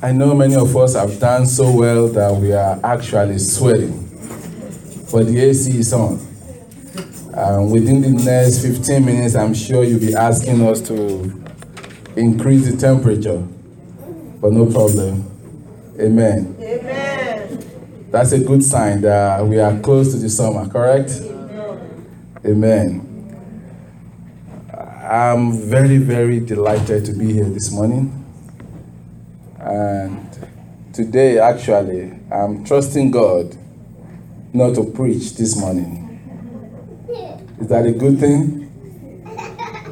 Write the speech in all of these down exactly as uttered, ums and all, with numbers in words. I know many of us have done so well that we are actually sweating, but the A C is on. Um, within the next fifteen minutes, I'm sure you'll be asking us to increase the temperature, but no problem. Amen. Amen. That's a good sign that we are close to the summer, correct? Amen. Amen. I'm very, very delighted to be here this morning. And today, actually, I'm trusting God not to preach this morning. Is that a good thing?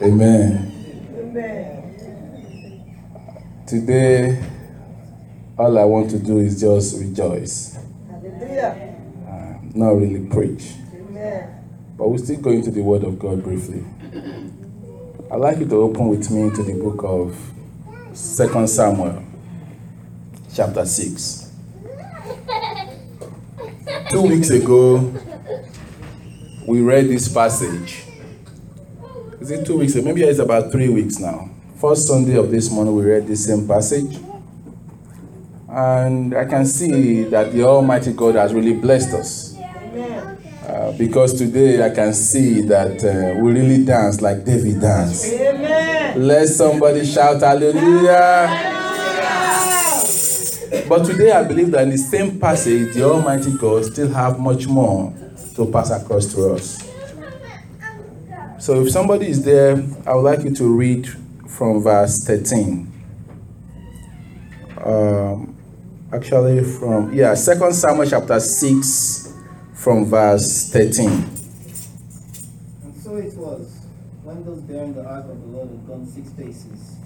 Amen. Amen. Today, all I want to do is just rejoice. Hallelujah. Uh, not really preach. Amen. But we're still going to the Word of God briefly. I'd like you to open with me to the book of Second Samuel, chapter six. Two weeks ago, we read this passage. Is it two weeks ago? Maybe it's about three weeks now. First Sunday of this month, we read this same passage. And I can see that the Almighty God has really blessed us. Uh, because today I can see that uh, we really dance like David danced. Amen. Let somebody shout hallelujah. Hallelujah. But today I believe that in the same passage, the Almighty God still have much more to pass across to us. So if somebody is there, I would like you to read from verse thirteen. Um, actually from, yeah, Second Samuel chapter six, from verse thirteen. And so it was, when those bearing the ark of the Lord had gone six paces,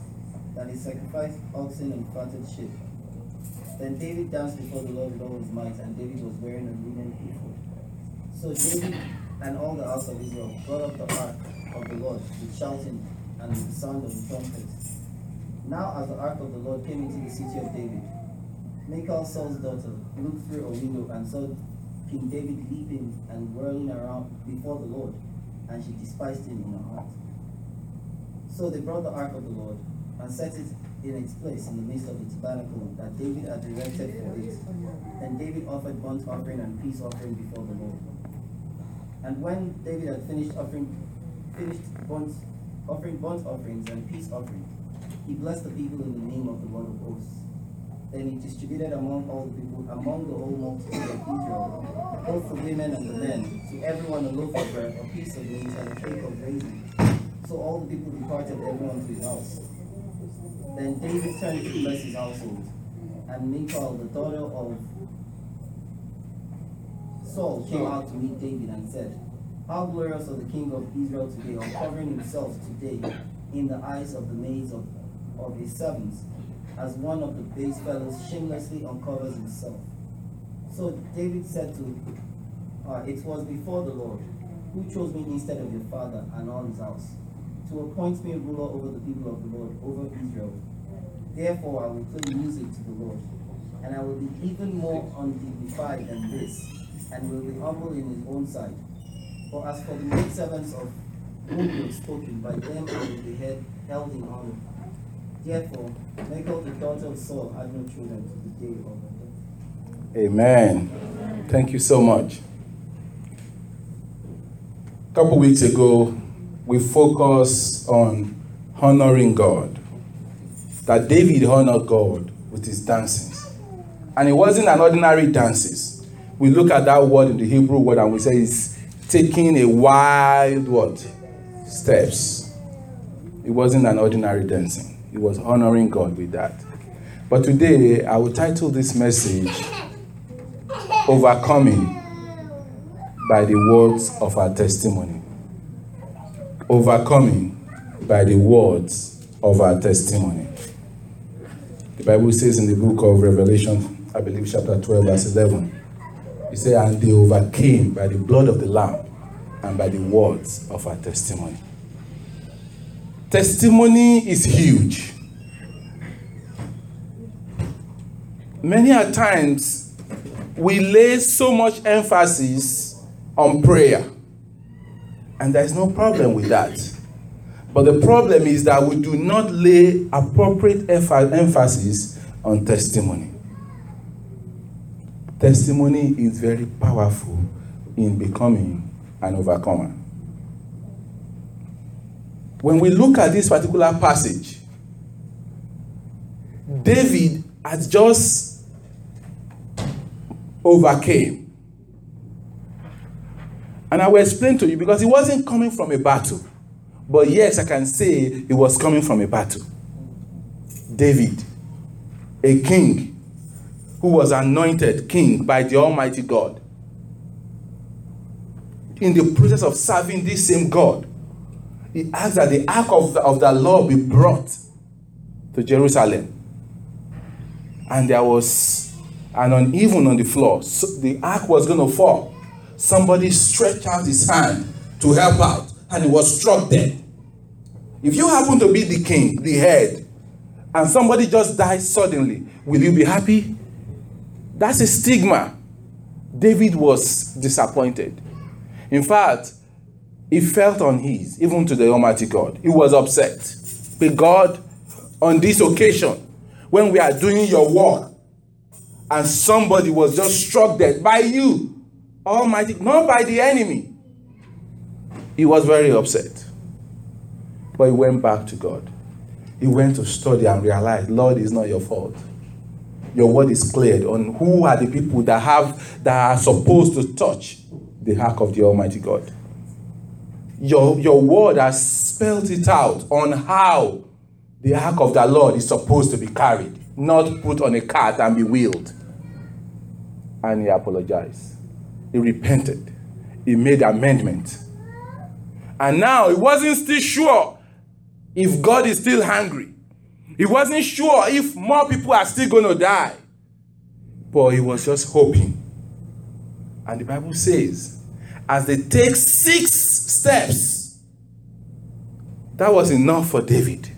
that he sacrificed oxen and fatted sheep. Then David danced before the Lord with all his might, and David was wearing a linen ephod. So David and all the house of Israel brought up the ark of the Lord with shouting and with the sound of the trumpet. Now as the ark of the Lord came into the city of David, Michal, Saul's daughter, looked through a window and saw King David leaping and whirling around before the Lord, and she despised him in her heart. So they brought the ark of the Lord and set it in its place in the midst of the tabernacle that David had erected for it. Then David offered burnt offering and peace offering before the Lord. And when David had finished offering, finished burnt, offering burnt offerings and peace offering, he blessed the people in the name of the Lord of hosts. Then he distributed among all the people, among the whole multitude of Israel, both the women and the men, to everyone a loaf of bread, a piece of meat, and a cake of raisins. So all the people departed, everyone to his house. Then David turned to bless his household, and Michal, the daughter of Saul, came out to meet David and said, "How glorious of the king of Israel today, uncovering himself today in the eyes of the maids of, of his servants, as one of the base fellows shamelessly uncovers himself." So David said to uh, it was before the Lord, who chose me instead of your father and all his house, to appoint me ruler over the people of the Lord, over Israel. Therefore I will play music to the Lord, and I will be even more undignified than this, and will be humble in his own sight. For as for the maid servants of whom you have spoken, by them I will be held in honor. Therefore, Michal, the daughter of Saul, had no children to the day of her death. Amen. Amen. Thank you so much. A couple weeks ago, we focused on honoring God. That David honored God with his dances. And it wasn't an ordinary dances. We look at that word in the Hebrew word and we say it's taking a wild, what? Steps. It wasn't an ordinary dancing. He was honoring God with that. But today, I will title this message, Overcoming by the Words of Our Testimony. Overcoming by the words of our testimony. The Bible says in the book of Revelation, I believe chapter twelve, verse eleven, it says, "And they overcame by the blood of the Lamb and by the words of our testimony." Testimony is huge. Many a times, we lay so much emphasis on prayer. And there's no problem with that. But the problem is that we do not lay appropriate emphasis on testimony. Testimony is very powerful in becoming an overcomer. When we look at this particular passage, David has just overcame. And I will explain to you, because he wasn't coming from a battle. But yes, I can say he was coming from a battle. David, a king who was anointed king by the Almighty God. In the process of serving this same God, he asked that the ark of the, of the law be brought to Jerusalem. And there was an uneven on the floor. So the ark was going to fall. Somebody stretched out his hand to help out, and he was struck dead. If you happen to be the king, the head, and somebody just dies suddenly, will you be happy? That's a stigma. David was disappointed. In fact, he felt on his, even to the Almighty God. He was upset. But God, on this occasion, when we are doing your work, and somebody was just struck dead by you, Almighty, not by the enemy, he was very upset. But he went back to God. He went to study and realized, Lord, it's not your fault. Your word is cleared on who are the people that have that are supposed to touch the ark of the Almighty God. Your, your word has spelled it out on how the ark of the Lord is supposed to be carried, not put on a cart and be wheeled. And he apologized. He repented. He made amendment. And now he wasn't still sure if God is still hungry. He wasn't sure if more people are still going to die. But he was just hoping. And the Bible says, as they take six steps, that was enough for David.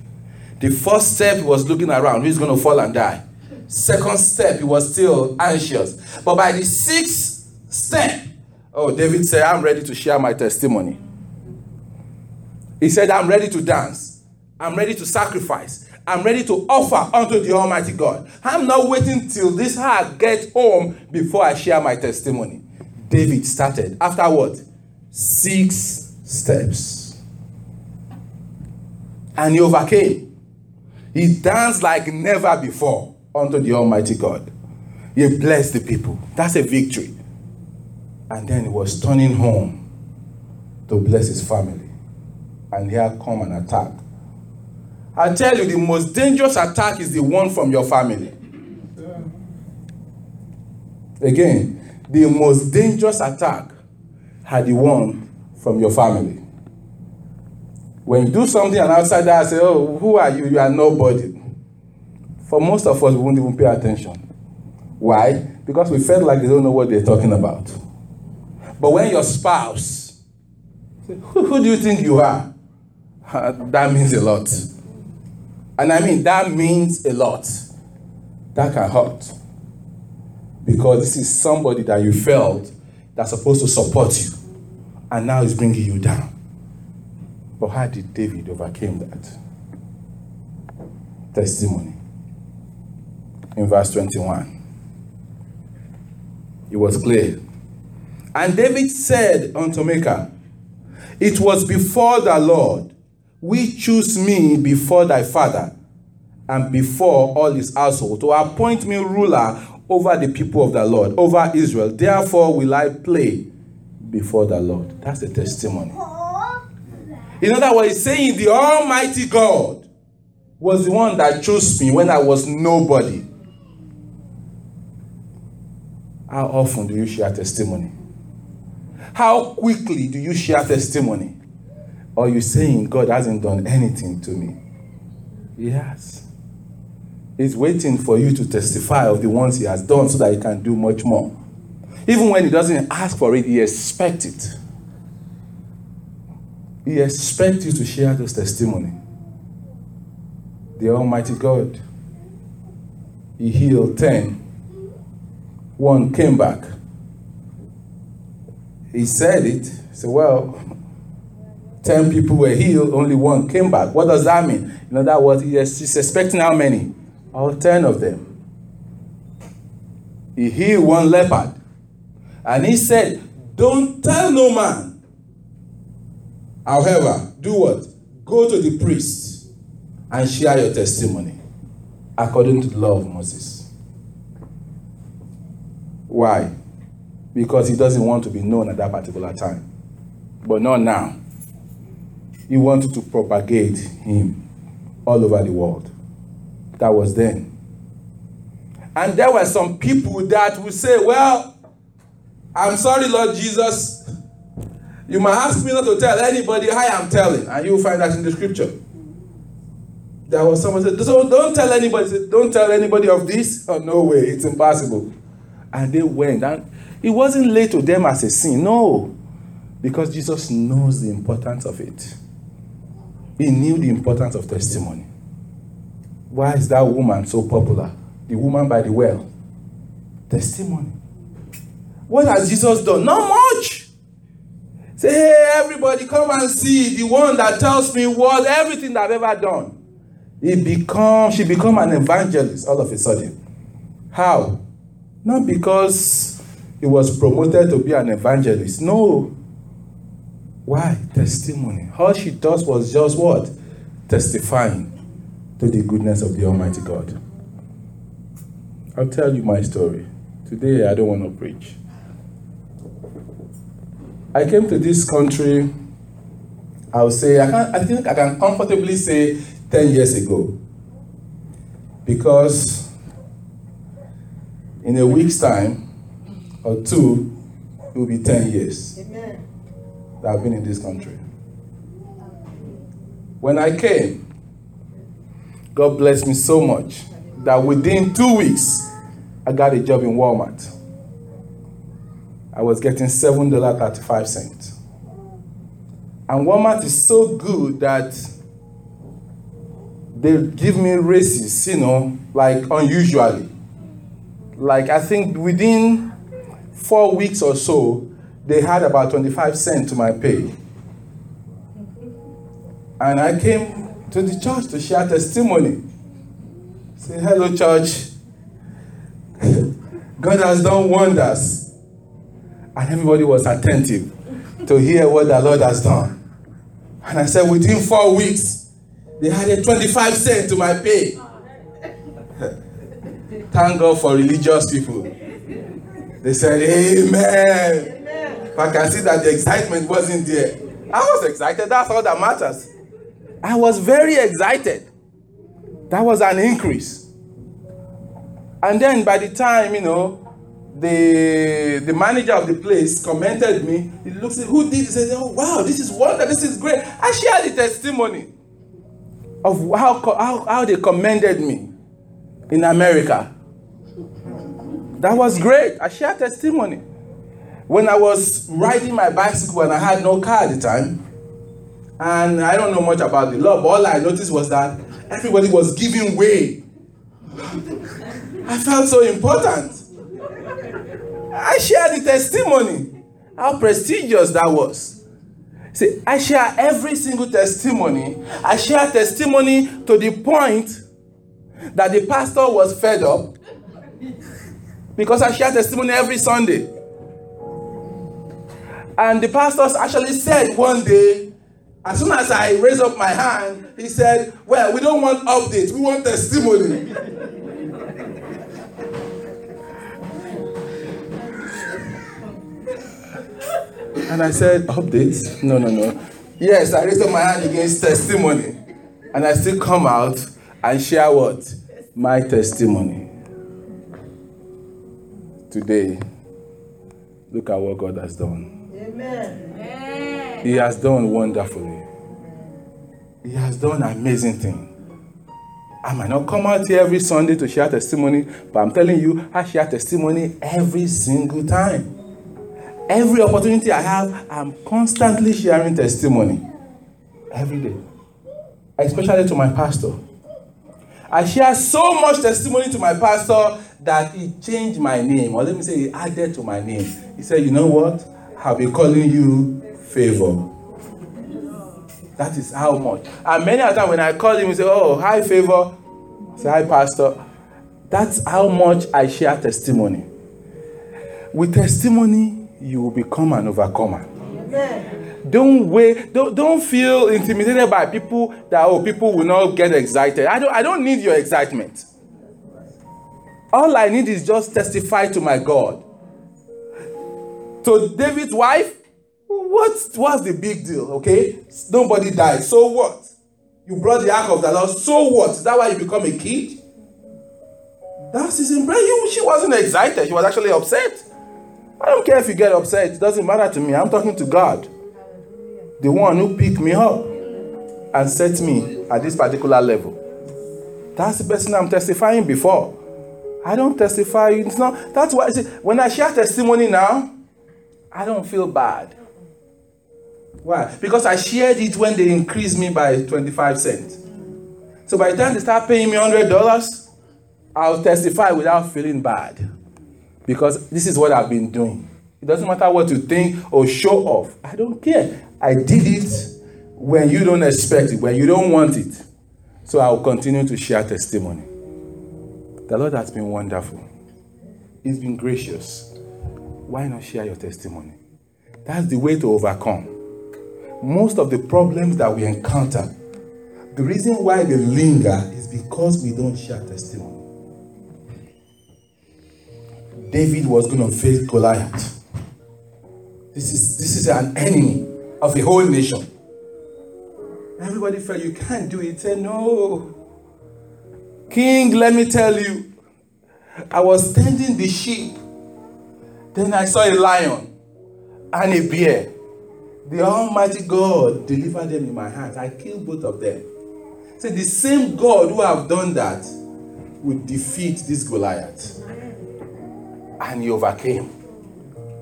The first step, he was looking around, who's going to fall and die. Second step, he was still anxious. But by the sixth step, oh, David said, I'm ready to share my testimony. He said, I'm ready to dance. I'm ready to sacrifice. I'm ready to offer unto the Almighty God. I'm not waiting till this heart gets home before I share my testimony. David started after what? Six steps. And he overcame. He danced like never before unto the Almighty God. He blessed the people. That's a victory. And then he was turning home to bless his family. And here come an attack. I tell you, the most dangerous attack is the one from your family. Again, the most dangerous attack are the one from your family. When you do something and outside that, I say, oh, who are you? You are nobody. For most of us, we won't even pay attention. Why? Because we felt like they don't know what they're talking about. But when your spouse, who, who do you think you are? That means a lot. And I mean, that means a lot. That can hurt. Because this is somebody that you felt that's supposed to support you. And now is bringing you down. But how did David overcome that? Testimony. In verse twenty-one, it was clear. And David said unto Michal, it was before the Lord, which chose me before thy father, and before all his household, to appoint me ruler over the people of the Lord, over Israel. Therefore will I play before the Lord. That's the testimony. In other words, he's saying the Almighty God was the one that chose me when I was nobody. How often do you share testimony? How quickly do you share testimony? Or are you saying God hasn't done anything to me? He has. He's waiting for you to testify of the ones he has done so that he can do much more. Even when he doesn't ask for it, he expects it. He expects you to share those testimony. The Almighty God, he healed ten. One came back. He said it. He said, well, ten people were healed, only one came back. What does that mean? In other words, he is expecting how many? All ten of them. He healed one leopard. And he said, don't tell no man. However, do what? Go to the priest and share your testimony according to the law of Moses. Why? Because he doesn't want to be known at that particular time. But not now. He wanted to propagate him all over the world. That was then. And there were some people that would say, well, I'm sorry, Lord Jesus. You might ask me not to tell anybody I am telling. And you'll find that in the scripture. There was someone who said, so don't tell anybody. Don't tell anybody of this. Oh, no way. It's impossible. And they went. And it wasn't laid to them as a sin. No. Because Jesus knows the importance of it. He knew the importance of testimony. Why is that woman so popular? The woman by the well. Testimony. What has Jesus done? Not much. Say, hey, everybody, come and see the one that tells me what everything that I've ever done. He become, she become an evangelist all of a sudden. How? Not because he was promoted to be an evangelist. No. Why? Testimony. All she does was just what? Testifying to the goodness of the Almighty God. I'll tell you my story. Today, I don't want to preach. I came to this country, I'll say, I, can, I think I can comfortably say ten years ago. Because in a week's time or two, it will be ten years Amen. That I've been in this country. When I came, God blessed me so much that within two weeks, I got a job in Walmart. I was getting seven dollars and thirty-five cents. And Walmart is so good that they give me raises, you know, like unusually. Like I think within four weeks or so, they had about twenty-five cents to my pay. And I came to the church to share testimony. Say, hello, church. God has done wonders. And everybody was attentive to hear what the Lord has done. And I said, within four weeks, they added twenty-five cents to my pay. Thank God for religious people. They said, amen. Amen. I can see that the excitement wasn't there. I was excited. That's all that matters. I was very excited. That was an increase. And then by the time, you know, the the manager of the place commented me, he looks at who did, he said, oh, wow, this is wonderful, this is great. I shared the testimony of how, how, how they commended me in America. That was great. I shared testimony. When I was riding my bicycle and I had no car at the time, and I don't know much about the law, but all I noticed was that everybody was giving way. I felt so important. I shared the testimony. How prestigious that was. See, I share every single testimony. I share testimony to the point that the pastor was fed up because I share testimony every Sunday. And the pastors actually said one day, as soon as I raised up my hand, he said, well, we don't want updates, we want testimony. And I said, updates? No, no, no. Yes, I raised up my hand against testimony. And I still come out and share what? My testimony. Today, look at what God has done. Amen. Amen. He has done wonderfully. He has done amazing things. I might not come out here every Sunday to share testimony, but I'm telling you, I share testimony every single time. Every opportunity I have, I'm constantly sharing testimony. Every day. Especially to my pastor. I share so much testimony to my pastor that he changed my name. Or let me say, he added to my name. He said, you know what? I'll be calling you Favor. That is how much. And many a time when I call him, he say, oh, hi, Favor. I say, hi, Pastor. That's how much I share testimony. With testimony, you will become an overcomer. Amen. Don't wait. Don't, don't feel intimidated by people that, oh, people will not get excited. I don't, I don't need your excitement. All I need is just testify to my God. To David's wife, what was the big deal? Okay? Nobody died. So what? You brought the ark of the Lord. So what? Is that why you become a kid? That's his embrace. She wasn't excited. She was actually upset. I don't care if you get upset. It doesn't matter to me. I'm talking to God. The one who picked me up and set me at this particular level. That's the person I'm testifying before. I don't testify. It's not, that's why see, when I share testimony now, I don't feel bad. Why? Because I shared it when they increased me by twenty-five cents. So by the time they start paying me one hundred dollars, I'll testify without feeling bad. Because this is what I've been doing. It doesn't matter what you think or show off. I don't care. I did it when you don't expect it, when you don't want it. So I'll continue to share testimony. The Lord has been wonderful. He's been gracious. Why not share your testimony? That's the way to overcome. Most of the problems that we encounter, the reason why they linger is because we don't share testimony. David was going to face Goliath. This is, this is an enemy of a whole nation. Everybody felt, you can't do it. Say, no. King, let me tell you, I was tending the sheep. Then I saw a lion and a bear. The Almighty God delivered them in my hands. I killed both of them. So the same God who have done that would defeat this Goliath. And he overcame.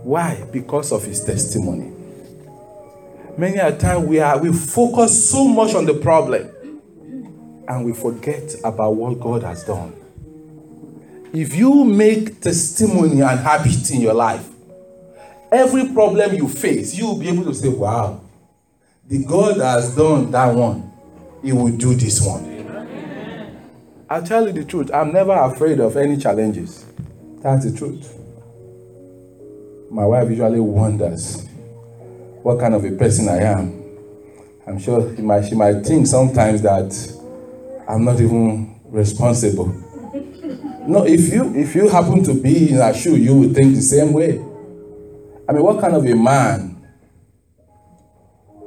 Why? Because of his testimony. Many a time we are we focus so much on the problem and we forget about what God has done. If you make testimony an habit in your life, every problem you face, you will be able to say, wow, the God has done that one, he will do this one. Amen. I'll tell you the truth, I'm never afraid of any challenges. That's the truth. My wife usually wonders what kind of a person I am. I'm sure she might, she might think sometimes that I'm not even responsible. No, if you if you happen to be in her shoe, you would think the same way. I mean, what kind of a man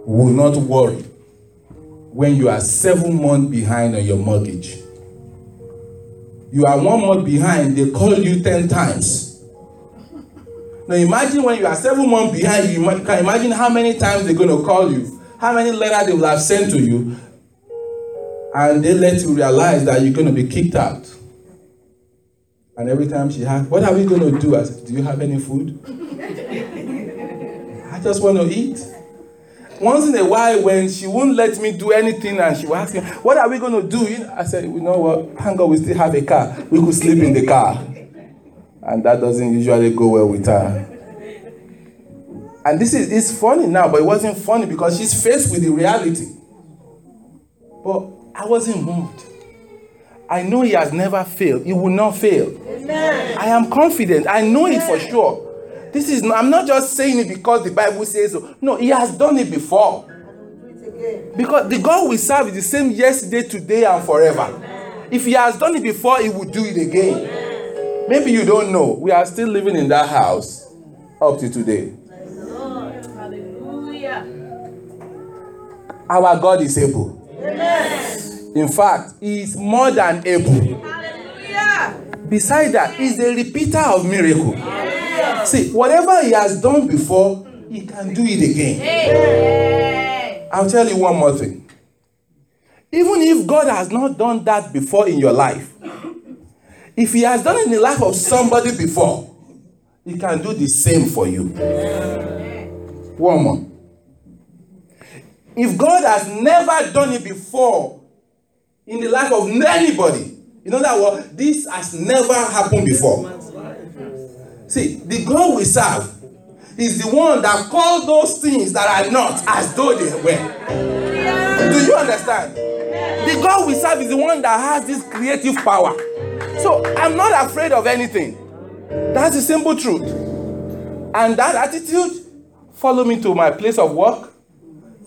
will not worry when you are seven months behind on your mortgage? You are one month behind, they call you ten times. Now imagine when you are seven months behind, you can imagine how many times they're going to call you, how many letters they will have sent to you, and they let you realize that you're going to be kicked out. And every time she asks, what are we going to do? I said, do you have any food? I just want to eat. Once in a while, when she won't let me do anything and she will ask me, what are we going to do? You know, I said, you know what, hang on, we still have a car. We could sleep in the car. And that doesn't usually go well with her. And this is it's funny now, but it wasn't funny because she's faced with the reality. But I wasn't moved. I know he has never failed. He will not fail. Amen. I am confident. I know it for sure. This is, I'm not just saying it because the Bible says so. No, he has done it before. Because the God we serve is the same yesterday, today, and forever. Amen. If he has done it before, he will do it again. Amen. Maybe you don't know. We are still living in that house up to today. Hallelujah. Our God is able. Amen. In fact, he is more than able. Hallelujah. Besides that, he's a repeater of miracles. See, whatever he has done before, he can do it again. Hey. I'll tell you one more thing. Even if God has not done that before in your life, if he has done it in the life of somebody before, he can do the same for you. Hey. One more. If God has never done it before in the life of anybody, in other words, this has never happened before. See, the God we serve is the one that calls those things that are not as though they were. Yeah. Do you understand? Yeah. The God we serve is the one that has this creative power. So I'm not afraid of anything. That's the simple truth. And that attitude, follow me to my place of work,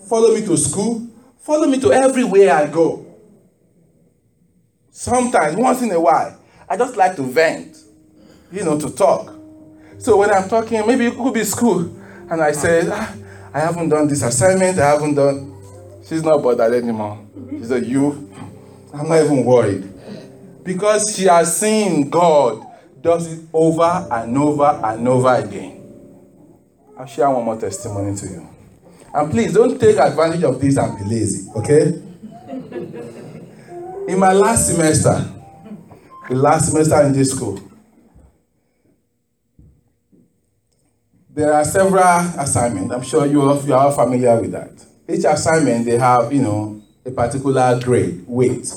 follow me to school, follow me to everywhere I go. Sometimes, once in a while, I just like to vent, you know, to talk. So when I'm talking, maybe it could be school, and I say, ah, I haven't done this assignment, I haven't done... She's not bothered anymore. She said, you, I'm not even worried. Because she has seen God does it over and over and over again. I'll share one more testimony to you. And please, don't take advantage of this and be lazy, okay? In my last semester, the last semester in this school, there are several assignments. I'm sure you all, you are all familiar with that. Each assignment, they have, you know, a particular grade, weight.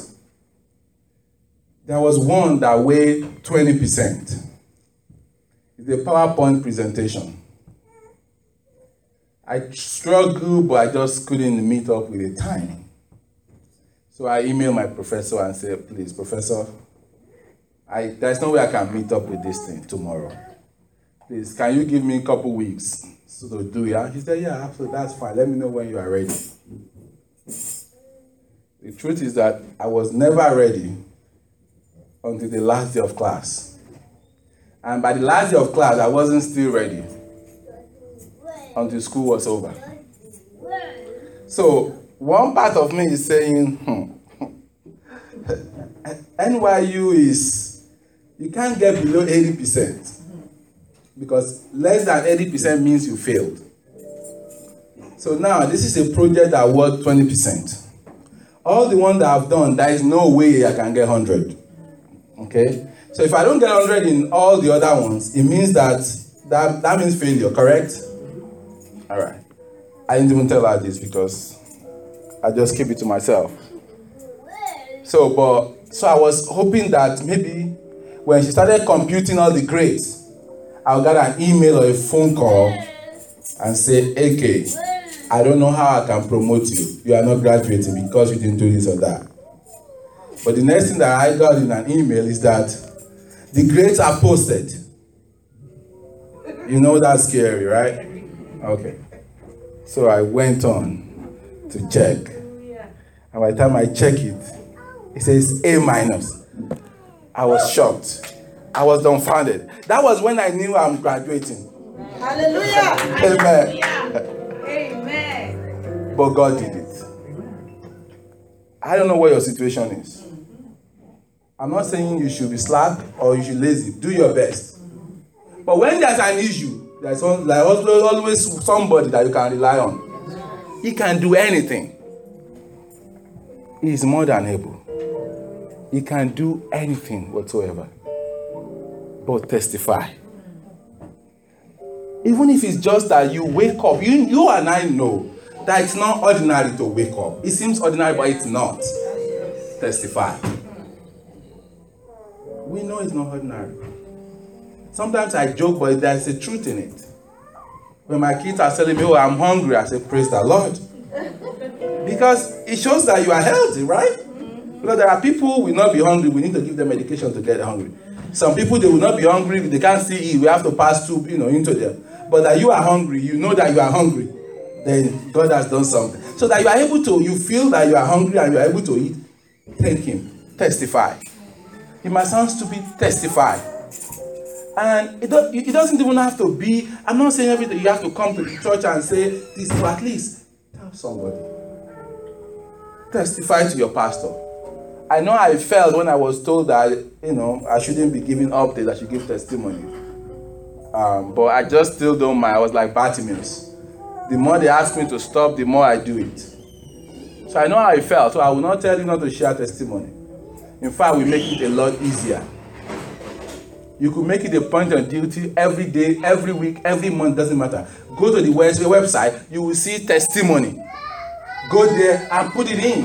There was one that weighed twenty percent. It's a PowerPoint presentation. I struggled, but I just couldn't meet up with the time. So I emailed my professor and said, please, professor, I, there's no way I can meet up with this thing tomorrow. Please, can you give me a couple weeks so to do it? He said, yeah, absolutely, that's fine. Let me know when you are ready. The truth is that I was never ready until the last day of class. And by the last day of class, I wasn't still ready. Until school was over. So one part of me is saying, hmm, N Y U is, you can't get below eighty percent because less than eighty percent means you failed. So now this is a project that worth twenty percent. All the ones that I've done, there is no way I can get one hundred. Okay? So if I don't get one hundred in all the other ones, it means that that, that means failure, correct? All right. I didn't even tell her this because I just keep it to myself. So, but so I was hoping that maybe when she started computing all the grades, I'll get an email or a phone call and say, "A K, I don't know how I can promote you. You are not graduating because you didn't do this or that." But the next thing that I got in an email is that the grades are posted. You know that's scary, right? Okay, so I went on to check, and by the time I check it, it says A minus. I was shocked. I was dumbfounded. That was when I knew I'm graduating. Hallelujah! Amen. Hallelujah. Amen. But God did it. I don't know what your situation is. I'm not saying you should be slack or you should be lazy. Do your best. But when there's an issue, There's always somebody that you can rely on. He can do anything. He is more than able. He can do anything whatsoever. But testify. Even if it's just that you wake up, you, you and I know that it's not ordinary to wake up. It seems ordinary, but it's not. Testify. We know it's not ordinary. Sometimes I joke, but there's a truth in it. When my kids are telling me, oh, I'm hungry, I say, praise the Lord. Because it shows that you are healthy, right? Because there are people who will not be hungry. We need to give them medication to get hungry. Some people, they will not be hungry. They can't still eat. We have to pass through, you know, into them. But that you are hungry, you know that you are hungry. Then God has done something. So that you are able to, you feel that you are hungry and you are able to eat. Thank Him. Testify. It might sound stupid, testify. And it, don't, it doesn't even have to be, I'm not saying everything, you have to come to the church and say this, but at least tell somebody. Testify to your pastor. I know I felt when I was told that, you know, I shouldn't be giving updates, I should give testimony. Um, but I just still don't mind. I was like Bartimaeus. The more they ask me to stop, the more I do it. So I know how I felt, so I will not tell you not to share testimony. In fact, we make it a lot easier. You could make it a point of duty every day, every week, every month, doesn't matter. Go to the website, you will see testimony. Go there and put it in.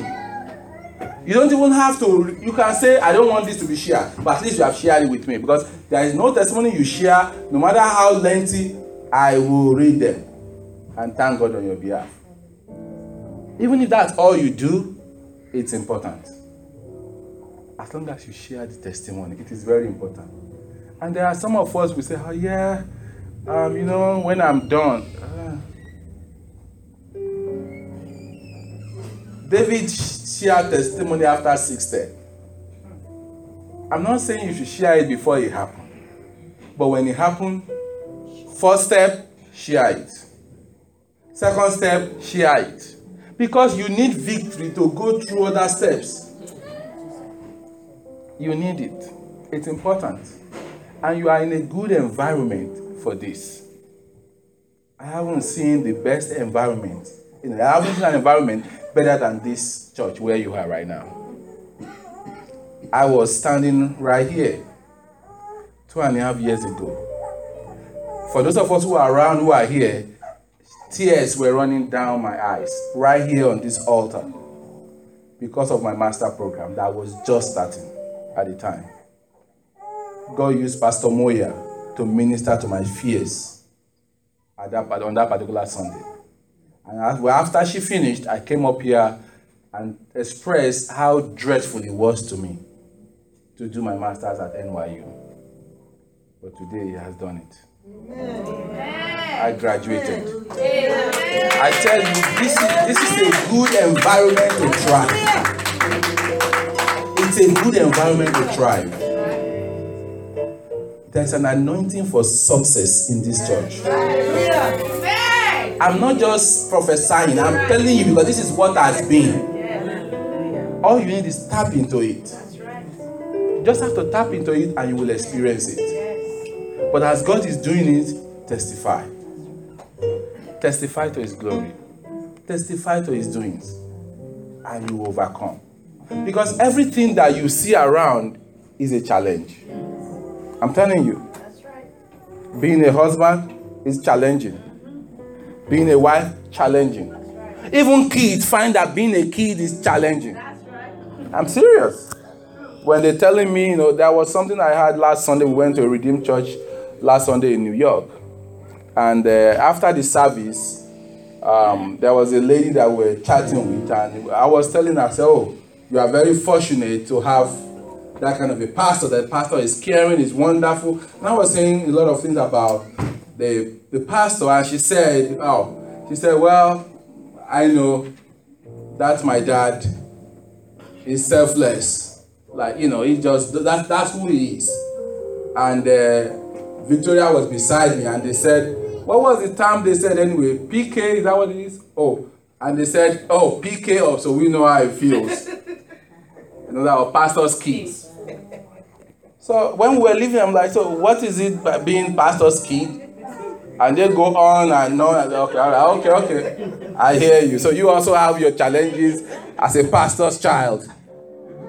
You don't even have to, you can say, I don't want this to be shared, but at least you have shared it with me, because there is no testimony you share, no matter how lengthy, I will read them and thank God on your behalf. Even if that's all you do, it's important. As long as you share the testimony, it is very important. And there are some of us who say, oh yeah, Um, you know, when I'm done. Uh, David shared testimony after sixty. I'm not saying you should share it before it happened. But when it happened, first step, share it. Second step, share it. Because you need victory to go through other steps. You need it. It's important. And you are in a good environment for this. I haven't seen the best environment. I haven't seen an environment better than this church where you are right now. I was standing right here two and a half years ago. For those of us who are around, who are here, tears were running down my eyes right here on this altar because of my master program that was just starting at the time. God used Pastor Moya to minister to my fears at that, on that particular Sunday. And after she finished, I came up here and expressed how dreadful it was to me to do my master's at N Y U. But today, he has done it. Amen. I graduated. Amen. I tell you, this is, this is a good environment to thrive. It's a good environment to thrive. There's an anointing for success in this church. I'm not just prophesying, I'm telling you because this is what has been. All you need is tap into it. You just have to tap into it and you will experience it. But as God is doing it, testify. Testify to His glory. Testify to His doings. And you overcome. Because everything that you see around is a challenge. I'm telling you, that's right. Being a husband is challenging. Mm-hmm. Being a wife, challenging. Right. Even kids find that being a kid is challenging. That's right. I'm serious. When they're telling me, you know, there was something I had last Sunday. We went to a Redeemed Church last Sunday in New York. And uh, after the service, um, there was a lady that we were chatting with. And I was telling her, I said, oh, you are very fortunate to have that kind of a pastor. That pastor is caring, is wonderful. And I was saying a lot of things about the the pastor, and she said, oh, she said, well, I know that's my dad. He's selfless. Like, you know, he just, that, that's who he is. And uh, Victoria was beside me, and they said, what was the term they said anyway? P K, is that what it is? Oh, and they said, oh, P K up, so we know how it feels. You know, that our pastor's kids. So when we were leaving, I'm like, so what is it by being pastor's kid? And they go on and on. Okay, okay, okay. I hear you. So you also have your challenges as a pastor's child.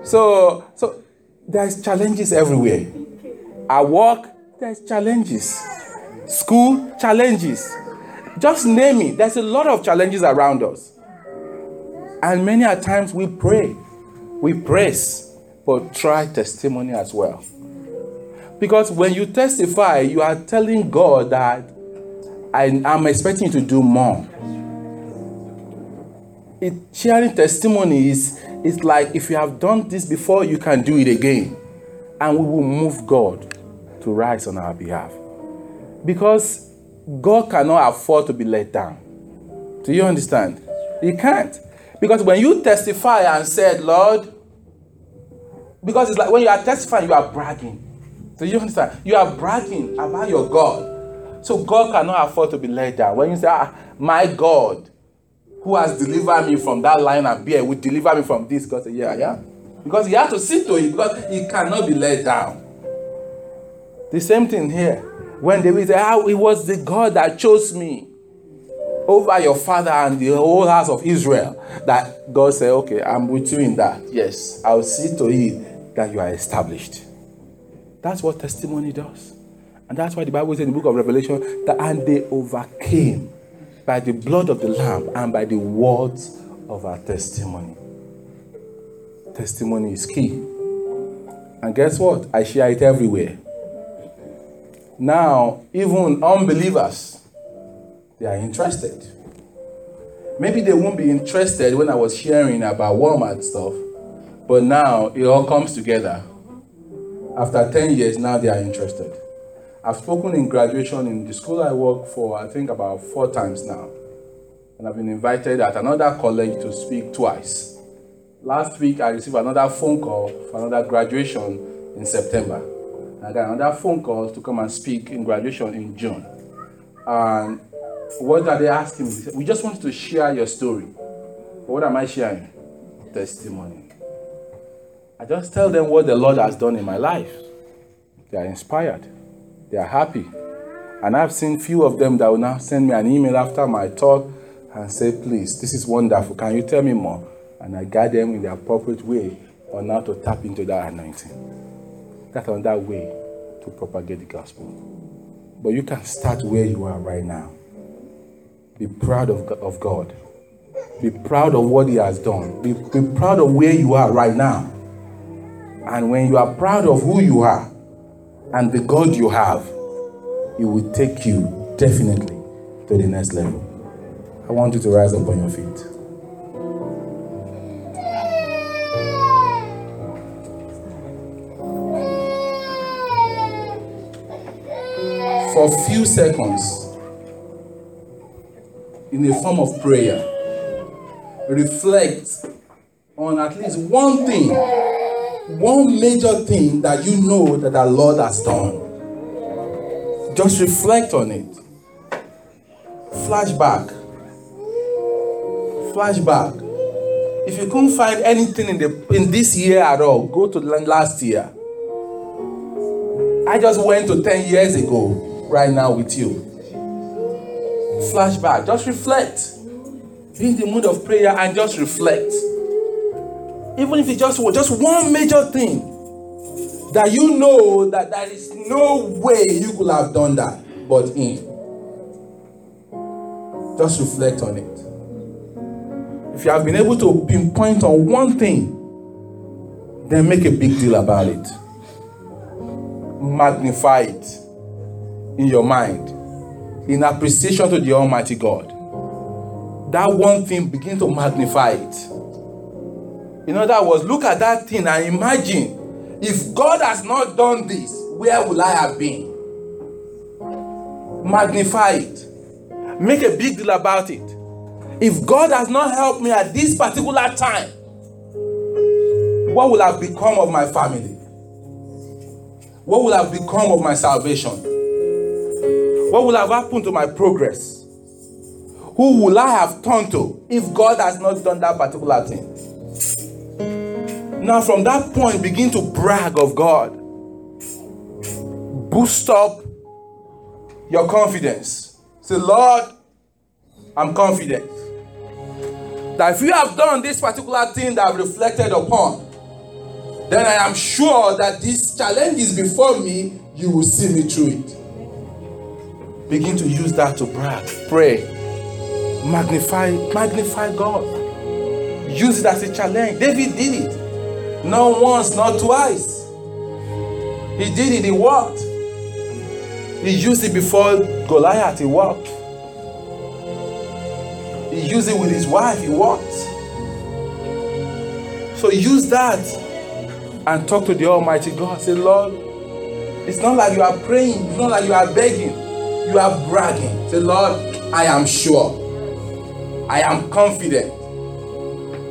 So, so there's challenges everywhere. At work, there's challenges. School, challenges. Just name it. There's a lot of challenges around us. And many a times we pray. We praise, but try testimony as well. Because when you testify, you are telling God that I, I'm expecting you to do more. It, sharing testimony is it's like if you have done this before, you can do it again. And we will move God to rise on our behalf. Because God cannot afford to be let down. Do you understand? He can't. Because when you testify and said, Lord, because it's like when you are testifying, you are bragging. So you understand? You are bragging about your God. So God cannot afford to be let down. When you say, ah, my God, who has delivered me from that lion and bear, will deliver me from this. God said, yeah, yeah. Because he has to see to it, because he cannot be let down. The same thing here. When they will say, ah, it was the God that chose me over your father and the whole house of Israel, that God said, okay, I'm with you in that. Yes, I'll see to it that you are established. That's what testimony does. And that's why the Bible says in the book of Revelation, that and they overcame by the blood of the Lamb and by the words of our testimony. Testimony is key. And guess what? I share it everywhere. Now, even unbelievers, they are interested. Maybe they won't be interested when I was sharing about Walmart stuff, but now it all comes together. After ten years, now they are interested. I've spoken in graduation in the school I work for, I think about four times now. And I've been invited at another college to speak twice. Last week, I received another phone call for another graduation in September. I got another phone call to come and speak in graduation in June. And what are they asking me? We just want to share your story. What am I sharing? Testimony. I just tell them what the Lord has done in my life. They are inspired. They are happy. And I've seen few of them that will now send me an email after my talk and say, please, this is wonderful. Can you tell me more? And I guide them in the appropriate way on how to tap into that anointing. That's another way to propagate the gospel. But you can start where you are right now. Be proud of, of God. Be proud of what He has done. Be, be proud of where you are right now. And when you are proud of who you are and the God you have, it will take you definitely to the next level. I want you to rise up on your feet. For a few seconds, in the form of prayer, reflect on at least one thing One major thing that you know that the Lord has done. Just reflect on it. Flashback. Flashback. If you can't find anything in the in this year at all, go to last year. I just went to ten years ago, right now with you. Flashback. Just reflect. Be in the mood of prayer and just reflect. Even if it's just, just one major thing that you know that there is no way you could have done that but Him. Just reflect on it. If you have been able to pinpoint on one thing, then make a big deal about it. Magnify it in your mind, in appreciation to the Almighty God. That one thing, begin to magnify it. In other words, look at that thing and imagine, if God has not done this, where would I have been? Magnify it. Make a big deal about it. If God has not helped me at this particular time, what will have become of my family? What will have become of my salvation? What will have happened to my progress? Who will I have turned to if God has not done that particular thing? Now from that point, begin to brag of God. Boost up your confidence. Say, Lord, I'm confident that if you have done this particular thing that I've reflected upon, then I am sure that this challenge is before me, you will see me through it. Begin to use that to brag. Pray. Magnify, magnify God. Use it as a challenge. David did it. Not once, not twice. He did it, he walked. He used it before Goliath, he walked. He used it with his wife, he walked. So use that and talk to the Almighty God. Say, Lord, it's not like you are praying, it's not like you are begging, you are bragging. Say, Lord, I am sure. I am confident.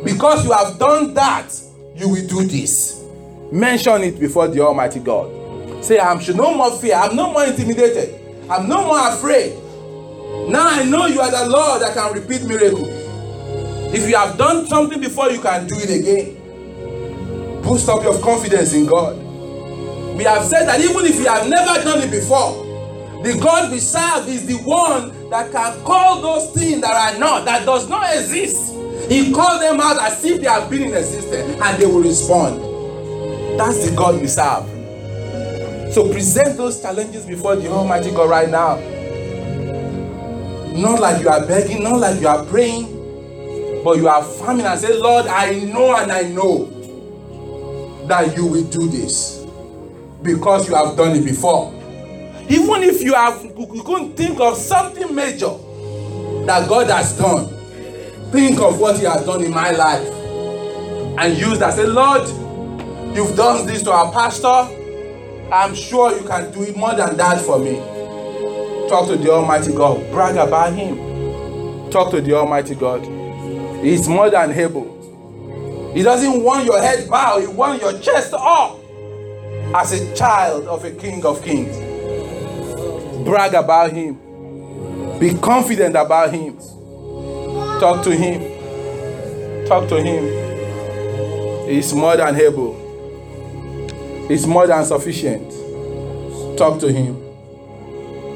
Because you have done that, you will do this. Mention it before the Almighty God. Say, I'm sure no more fear. I'm no more intimidated. I'm no more afraid. Now I know you are the Lord that can repeat miracles. If you have done something before, you can do it again. Boost up your confidence in God. We have said that even if you have never done it before, the God we serve is the one that can call those things that are not, that does not exist. He called them out as if they have been in existence, and they will respond. That's the God we serve. So present those challenges before the Almighty God right now. Not like you are begging, not like you are praying, but you are famine and say, Lord, I know and I know that you will do this because you have done it before. Even if you have, you couldn't think of something major that God has done, think of what He has done in my life and use that. Say, Lord, you've done this to our pastor, I'm sure you can do it more than that for me. Talk to the Almighty God. Brag about Him. Talk to the Almighty God. He's more than able. He doesn't want your head bowed. He wants your chest up. As a child of a King of Kings. Brag about Him. Be confident about Him. Talk to Him. Talk to Him. He's more than able. He's more than sufficient. Talk to Him.